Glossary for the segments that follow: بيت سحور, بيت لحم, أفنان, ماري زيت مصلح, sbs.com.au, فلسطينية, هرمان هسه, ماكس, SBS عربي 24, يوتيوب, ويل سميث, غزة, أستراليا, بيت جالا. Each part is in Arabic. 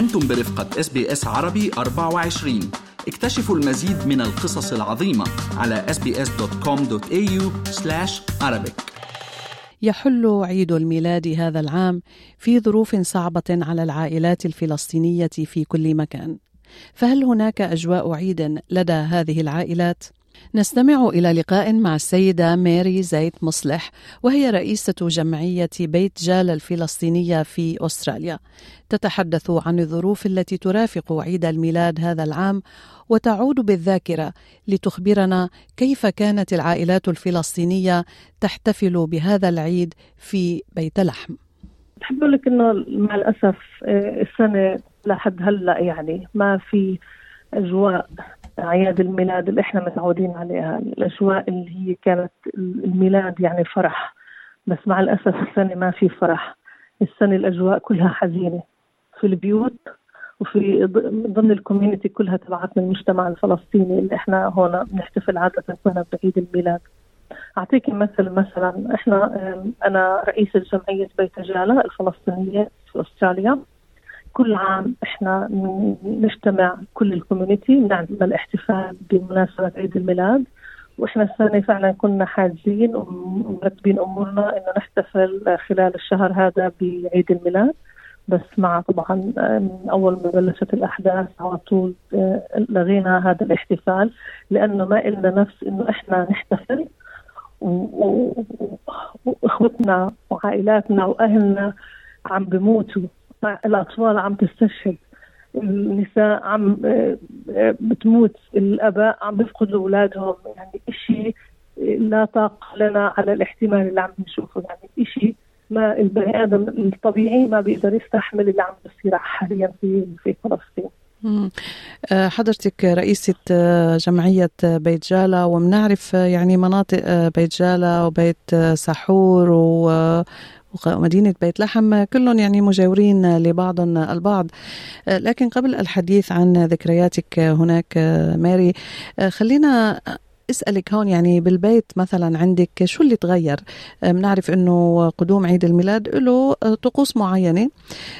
وأنتم برفقة SBS عربي 24. اكتشفوا المزيد من القصص العظيمة على sbs.com.au/arabic. يحل عيد الميلاد هذا العام في ظروف صعبة على العائلات الفلسطينية في كل مكان، فهل هناك أجواء عيد لدى هذه العائلات؟ نستمع إلى لقاء مع السيدة ماري زيت مصلح، وهي رئيسة جمعية بيت جالا الفلسطينية في أستراليا. تتحدث عن الظروف التي ترافق عيد الميلاد هذا العام وتعود بالذاكرة لتخبرنا كيف كانت العائلات الفلسطينية تحتفل بهذا العيد في بيت لحم. بحب لك أنه مع الأسف السنة لحد هلأ ما في أجواء أعياد الميلاد اللي إحنا متعودين عليها، الأجواء اللي هي كانت الميلاد فرح، بس مع الأسف السنة ما في فرح. السنة الأجواء كلها حزينة في البيوت وفي ضمن الكوميونتي كلها تبعتنا المجتمع الفلسطيني اللي إحنا هنا بنحتفل عادة هنا بعيد الميلاد. أعطيك مثلا أنا رئيسة جمعية بيت جالا الفلسطينية في أستراليا. كل عام إحنا نجتمع كل الكوميونيتي نعمل احتفال بمناسبة عيد الميلاد، وإحنا السنة فعلا كنا حاجزين ومرتبين أمورنا إنه نحتفل خلال الشهر هذا بعيد الميلاد، بس مع طبعا من أول ما بلشت الأحداث على طول لغينا هذا الاحتفال، لأنه ما إلنا نفس إنه إحنا نحتفل وإخوتنا وعائلاتنا وأهلنا عم بموتوا، الأطفال عم تستشهد، النساء عم بتموت، الآباء عم بيفقدوا أولادهم، إشي لا طاقة لنا على الاحتمال اللي عم نشوفه، إشي ما البني آدم الطبيعي ما بيقدر يستحمل اللي عم بيصير حاليا في فلسطين. حضرتك رئيسة جمعية بيت جالا، ومنعرف مناطق بيت جالا وبيت سحور ومدينة بيت لحم كلهم مجاورين لبعض البعض، لكن قبل الحديث عن ذكرياتك هناك ماري، خلينا أسألك هون بالبيت مثلا عندك شو اللي تغير؟ بنعرف أنه قدوم عيد الميلاد له طقوس معينة،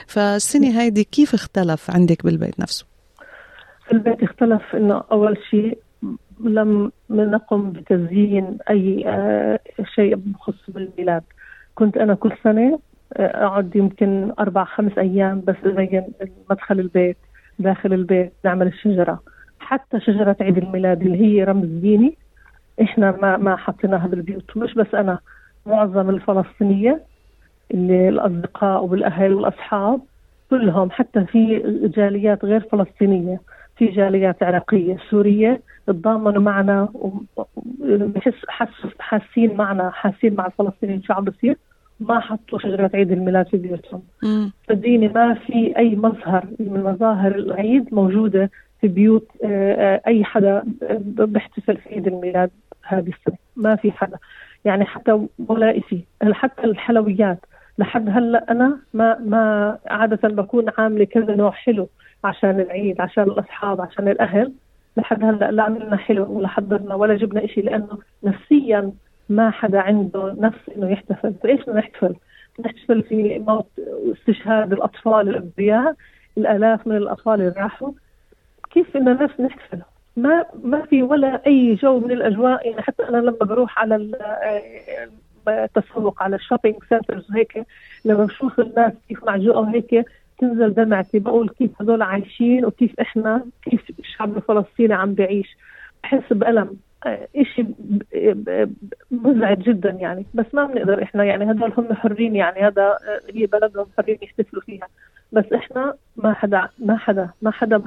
فالسنة هايدي كيف اختلف عندك بالبيت نفسه؟ البيت اختلف أنه أول شيء لم نقم بتزيين أي شيء بخص بالميلاد. كنت أنا كل سنة أقعد يمكن 4-5 أيام بس أزين مدخل البيت، داخل البيت نعمل الشجرة، حتى شجرة عيد الميلاد اللي هي رمز ديني إحنا ما حطيناها بالبيوت. مش بس أنا، معظم الفلسطينية اللي الأصدقاء والأهل والأصحاب كلهم، حتى في جاليات غير فلسطينية، في جاليات عراقية سورية تضامنوا معنا وحاسين معنا، حاسين مع الفلسطينيين شو عم بصير، ما حطوا شجرة عيد الميلاد في بيوتهم. صدقيني ما في أي مظهر من مظاهر العيد موجودة في بيوت أي حدا بيحتفل في عيد الميلاد هذه السنة، ما في حدا حتى ولا إشي. حتى الحلويات لحد هلا أنا ما عادة بكون عاملة كذا نوع حلو عشان العيد، عشان الأصحاب، عشان الأهل، لحد هلا لا عملنا حلو ولا حضرنا ولا جبنا إشي، لأنه نفسيا ما حدا عنده نفس إنه يحتفل. إيش نحتفل في موت واستشهاد الأطفال الأبرياء، الآلاف من الأطفال اللي راحوا، كيف إنه نفس نحتفل؟ ما في ولا أي جو من الأجواء. حتى أنا لما بروح على التسوق على الشوبينج سنترز هيك، لما بشوف الناس كيف معجوقة هيك تنزل دمعتي، بقول كيف هذول عايشين وكيف إحنا، كيف الشعب الفلسطيني عم بعيش. بحس بألم، إشي مزعج جدا بس ما بنقدر إحنا هذول هم حرين، هذا هي بلدهم حرين يحتفلوا فيها، بس إحنا ما حدا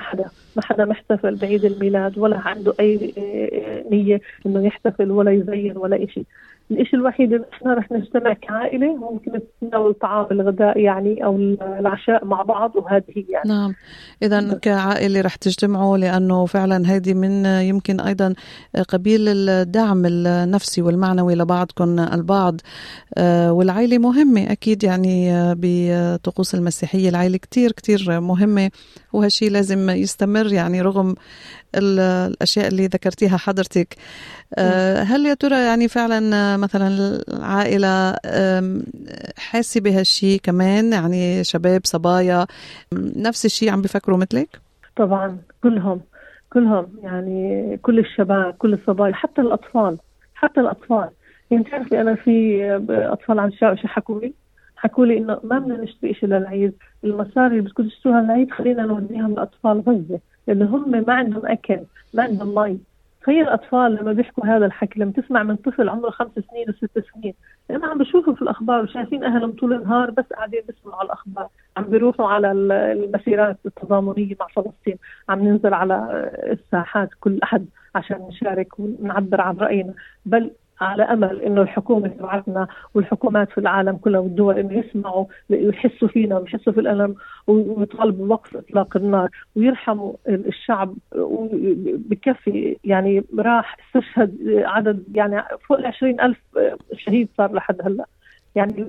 محتفل بعيد الميلاد ولا عنده أي نية إنه يحتفل ولا يزين ولا إشي. الإشي الوحيد اللي إحنا رح نجتمع كعائلة ممكن نتناول الطعام الغداء أو العشاء مع بعض، وهذه نعم. إذن كعائلة رح تجتمعوا، لأنه فعلا هذه من يمكن أيضا قبيل الدعم النفسي والمعنوي لبعضكم البعض، والعائلة مهمة أكيد، بطقوس المسيحية العائلة كتير مهمة، وهالشي لازم يستمر رغم الأشياء اللي ذكرتيها حضرتك. هل يا ترى فعلا مثلا العائلة حاسة بهالشي كمان؟ يعني شباب صبايا نفس الشي عم بفكروا مثلك؟ طبعا كلهم يعني كل الشباب كل الصبايا حتى الأطفال. يعني تعرفي أنا في أطفال عن الشارع حكوا لي إنه ما بدنا نشتري إشي للعيد، المصاري اللي بدكم تشتروها للعيد خلينا نوديها لأطفال غزة لأنه هم ما عندهم أكل ما عندهم مي. تخيل الأطفال لما بيحكوا هذا الحكي، لما تسمع من طفل عمره 5 سنين و6 سنين، لما عم بشوفه في الأخبار وشايفين أهلهم طول النهار بس قاعدين بيسمعوا على الأخبار، عم بيروحوا على المسيرات التضامنية مع فلسطين، عم ننزل على الساحات كل أحد عشان نشارك ونعبر عن رأينا، بل على أمل إنه الحكومة تبعتنا والحكومات في العالم كلها والدول إنه يسمعوا ويحسوا فينا ويحسوا في الألم ويطالبوا بوقف إطلاق النار ويرحموا الشعب. وبكفي يعني راح استشهد عدد يعني فوق 20,000 شهيد صار لحد هلأ، يعني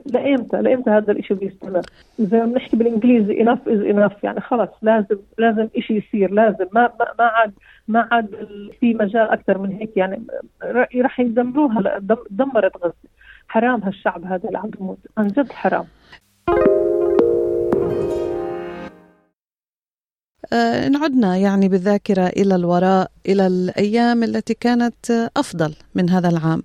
لأيمتى هذا الإشي بيستمر؟ زي ما بنحكي بالإنجليزي enough is enough، يعني خلاص لازم إشي يصير، لازم ما عاد في مجال أكثر من هيك، يعني رح يدمروها، دمرت غزة، حرام هالشعب هذا اللي عم بموت، عن جد حرام. نعدنا يعني بالذاكرة إلى الوراء إلى الأيام التي كانت أفضل من هذا العام.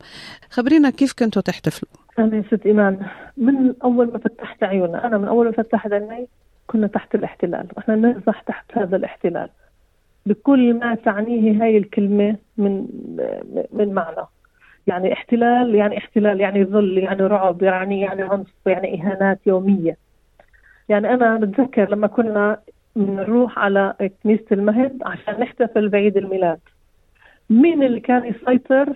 خبرينا كيف كنتوا تحتفلوا؟ أنا يا ست إيمان من أول ما فتحت عيوني كنا تحت الاحتلال، وإحنا ننزح تحت هذا الاحتلال بكل ما تعنيه هاي الكلمة من معنى. يعني احتلال يعني ذل، يعني رعب، يعني عنف، يعني إهانات يومية. يعني أنا بتذكر لما كنا نروح على كنيسة المهد عشان نحتفل بعيد الميلاد، مين اللي كان يسيطر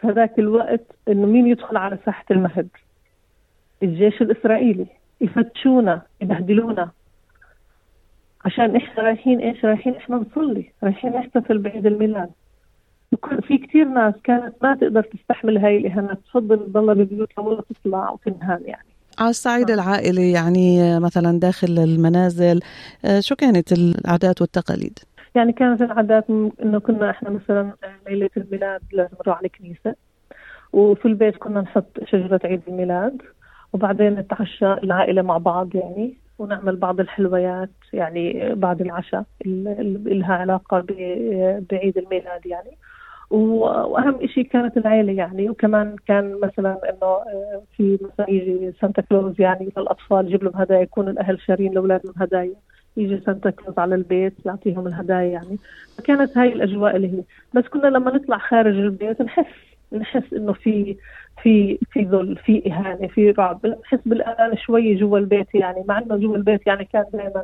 في ذاك الوقت؟ إنه مين يدخل على ساحة المهد؟ الجيش الإسرائيلي، يفتشونا يبهدلونا عشان إحنا رايحين إحنا نصلي، رايحين نحتفل بعيد الميلاد. في كتير ناس كانت ما تقدر تستحمل هاي الإهانات، تفضل تضل ببيوتها ولا تطلع وتنهان. يعني على الصعيد العائلي، يعني مثلا داخل المنازل شو كانت العادات والتقاليد؟ يعني كانت العادات إنه كنا إحنا مثلا ليلة الميلاد لازم نروح على الكنيسة، وفي البيت كنا نحط شجرة عيد الميلاد، وبعدين نتعشى العائلة مع بعض يعني، ونعمل بعض الحلويات يعني بعد العشاء اللي لها علاقة بعيد الميلاد يعني. وأهم إشي كانت العائلة يعني، وكمان كان مثلا إنه في مثلا يجي سانتا كلوز يعني للأطفال، يجيب لهم هدايا، يكون الأهل شارين لأولادهم هدايا، يجي سانتا كلوز على البيت يعطيهم الهدايا يعني. فكانت هاي الأجواء اللي هي، بس كنا لما نطلع خارج البيت نحس إنه في ذل، في إهانة، في رعب، نحس بالأمان شوي جوا البيت يعني. مع إنه جوا البيت يعني كان دائما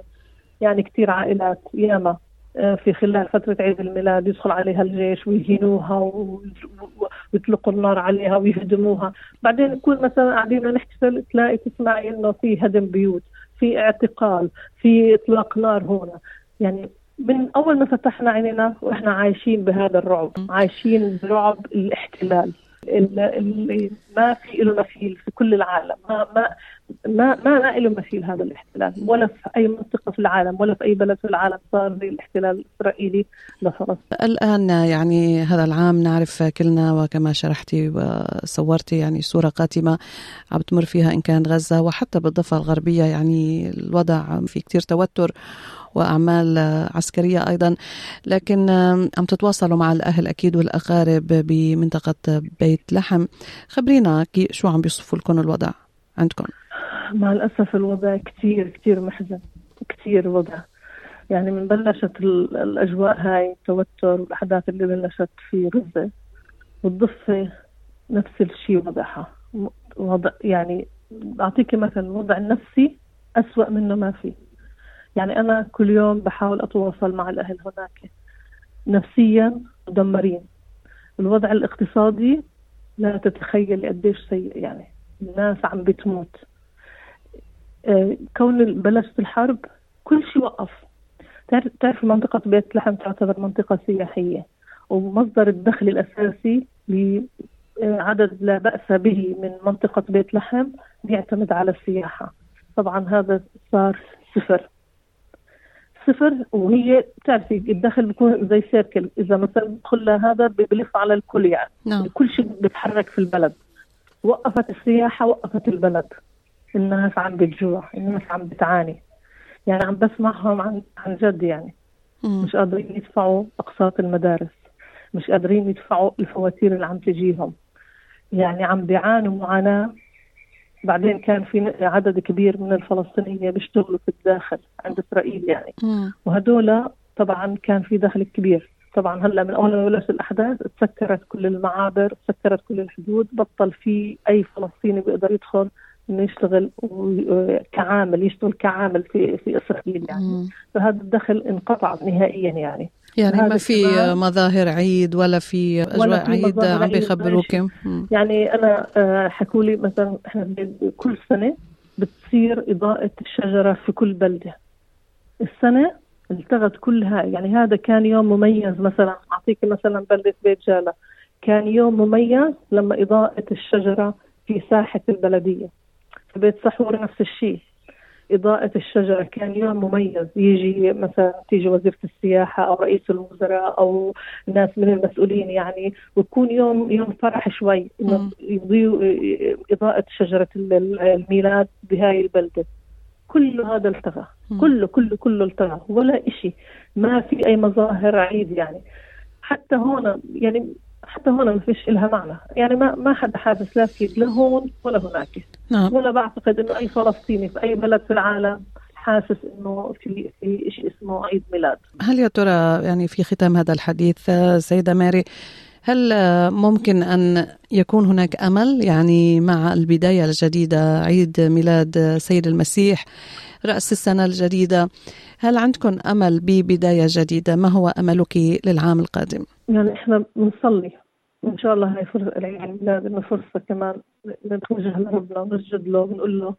يعني كتير عائلات ياما في خلال فترة عيد الميلاد يدخل عليها الجيش ويهينوها ويطلقوا النار عليها ويهدموها. بعدين نكون مثلا قاعدين نحتفل، تلاقي تسمعي إنه في هدم بيوت، في اعتقال، في إطلاق نار هنا. يعني من أول ما فتحنا عينينا وإحنا عايشين بهذا الرعب، عايشين برعب الاحتلال اللي ما في له مثيل في كل العالم، ما له مثيل هذا الاحتلال، ولا في أي منطقة في العالم ولا في أي بلد في العالم صار زي الاحتلال الإسرائيلي لفلسطين. الآن يعني هذا العام نعرف كلنا، وكما شرحتي وصورتي يعني صورة قاتمة عم تمر فيها إن كان غزة وحتى بالضفة الغربية، يعني الوضع في كتير توتر وأعمال عسكرية أيضا، لكن عم تتواصلوا مع الأهل أكيد والأقارب بمنطقة بيت لحم. خبرينا شو عم بيصفوا لكم الوضع عندكم؟ مع الأسف الوضع كتير محزن، كتير وضع يعني من بلشت الأجواء هاي التوتر والأحداث اللي بلشت في غزة والضفة نفس الشيء وضعها وضع. يعني أعطيك مثلا الوضع النفسي أسوأ منه ما فيه. يعني أنا كل يوم بحاول أتواصل مع الأهل هناك، نفسيا مدمرين. الوضع الاقتصادي لا تتخيل قديش سيء، يعني الناس عم بتموت. كون بلشت الحرب كل شيء وقف. تعرف منطقة بيت لحم تعتبر منطقة سياحية ومصدر الدخل الأساسي لعدد لا بأس به من منطقة بيت لحم بيعتمد على السياحة. طبعا هذا صار صفر، وهي تعرفي الدخل بيكون زي سيركل، إذا مثلا كل هذا بيلف على الكل يعني كل شيء بيتحرك في البلد. وقفت السياحة، وقفت البلد. الناس عم بتجوع، الناس عم بتعاني، يعني عم بسمعهم عن جد يعني مش قادرين يدفعوا أقساط المدارس، مش قادرين يدفعوا الفواتير اللي عم تجيهم، يعني عم بيعانوا معاناة. بعدين كان في عدد كبير من الفلسطينيين بيشتغلوا في الداخل عند إسرائيل يعني، وهدول طبعا كان في دخل كبير. طبعا هلا من اول ما بلشت الاحداث تسكرت كل المعابر، تسكرت كل الحدود، بطل في اي فلسطيني بيقدر يدخل انه يشتغل كعامل في اسرائيل يعني. فهذا الدخل انقطع نهائيا يعني ما في مظاهر عيد ولا في اجواء عيد عم بيخبروكم يعني. انا حكوا لي مثلا احنا كل سنه بتصير اضاءه الشجره في كل بلده، السنه التغت كلها يعني. هذا كان يوم مميز، مثلا أعطيك مثلا بلدة بيت جالا كان يوم مميز لما إضاءة الشجرة في ساحة البلدية. في بيت سحور نفس الشيء، إضاءة الشجرة كان يوم مميز، يجي مثلا تيجي وزيرة السياحة أو رئيس الوزراء أو ناس من المسؤولين يعني، ويكون يوم فرح شوي إنه يضيء إضاءة شجرة الميلاد بهاي البلدة. كل هذا التغى، كله التغى، ولا إشي، ما في أي مظاهر عيد يعني. حتى هنا ما فيش إلها معنى يعني، ما حد حابس لا في لا هون ولا هناك. ولا بعتقد إنه أي فلسطيني في أي بلد في العالم حاسس إنه في إشي اسمه عيد ميلاد. هل يا ترى يعني في ختام هذا الحديث سيدة ماري، هل ممكن أن يكون هناك أمل يعني مع البداية الجديدة، عيد ميلاد سيد المسيح، رأس السنة الجديدة، هل عندكم أمل ببداية جديدة؟ ما هو أملك للعام القادم؟ يعني إحنا بنصلي إن شاء الله هاي فرصة العيد الميلاد، إنه فرصة كمان نتوجه لربنا ونسجد له ونقول له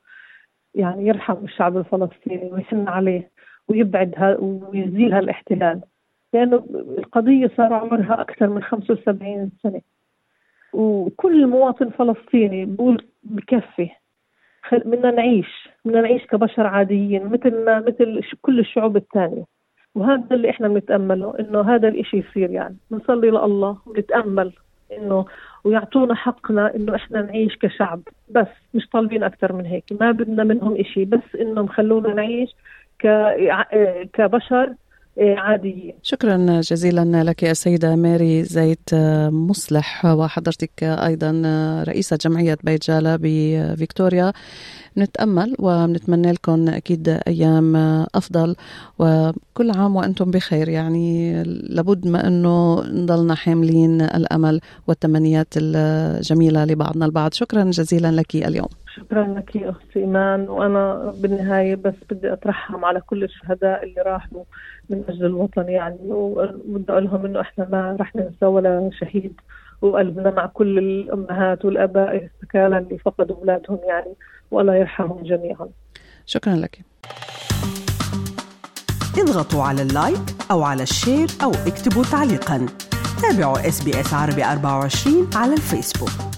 يعني يرحم الشعب الفلسطيني ويحن عليه ويبعدها ويزيل هالاحتلال، لأنه القضية صار عمرها أكثر من 75 سنة، وكل مواطن فلسطيني بقول بكفي، بدنا نعيش كبشر عاديين مثل كل الشعوب الثانية. وهذا اللي إحنا بنتأمله، إنه هذا الإشي يصير يعني. بنصلي لله ونتأمل إنه ويعطونا حقنا إنه إحنا نعيش كشعب، بس مش طالبين أكثر من هيك، ما بدنا منهم إشي، بس إنهم خلونا نعيش كبشر عادية. شكرا جزيلا لك يا السيدة ماري زيت مصلح، وحضرتك أيضا رئيسة جمعية بيت جالا بفيكتوريا. نتأمل ونتمنى لكم أكيد أيام أفضل، وكل عام وأنتم بخير يعني. لابد ما أنه نضلنا حاملين الأمل والتمنيات الجميلة لبعضنا البعض. شكرا جزيلا لك اليوم. شكرا لك يا أختي إيمان، وأنا بالنهاية بس بدي أترحم على كل الشهداء اللي راحوا من أجل الوطن يعني، وبدي أقول لهم إنه إحنا ما رح ننسى ولا شهيد، وقلبنا مع كل الأمهات والآباء استكالا اللي فقدوا أولادهم يعني، والله يرحمهم جميعا. شكرا لك. اضغطوا على اللايك أو على الشير أو اكتبوا تعليقا. تابعوا SBS عربي 24 على الفيسبوك.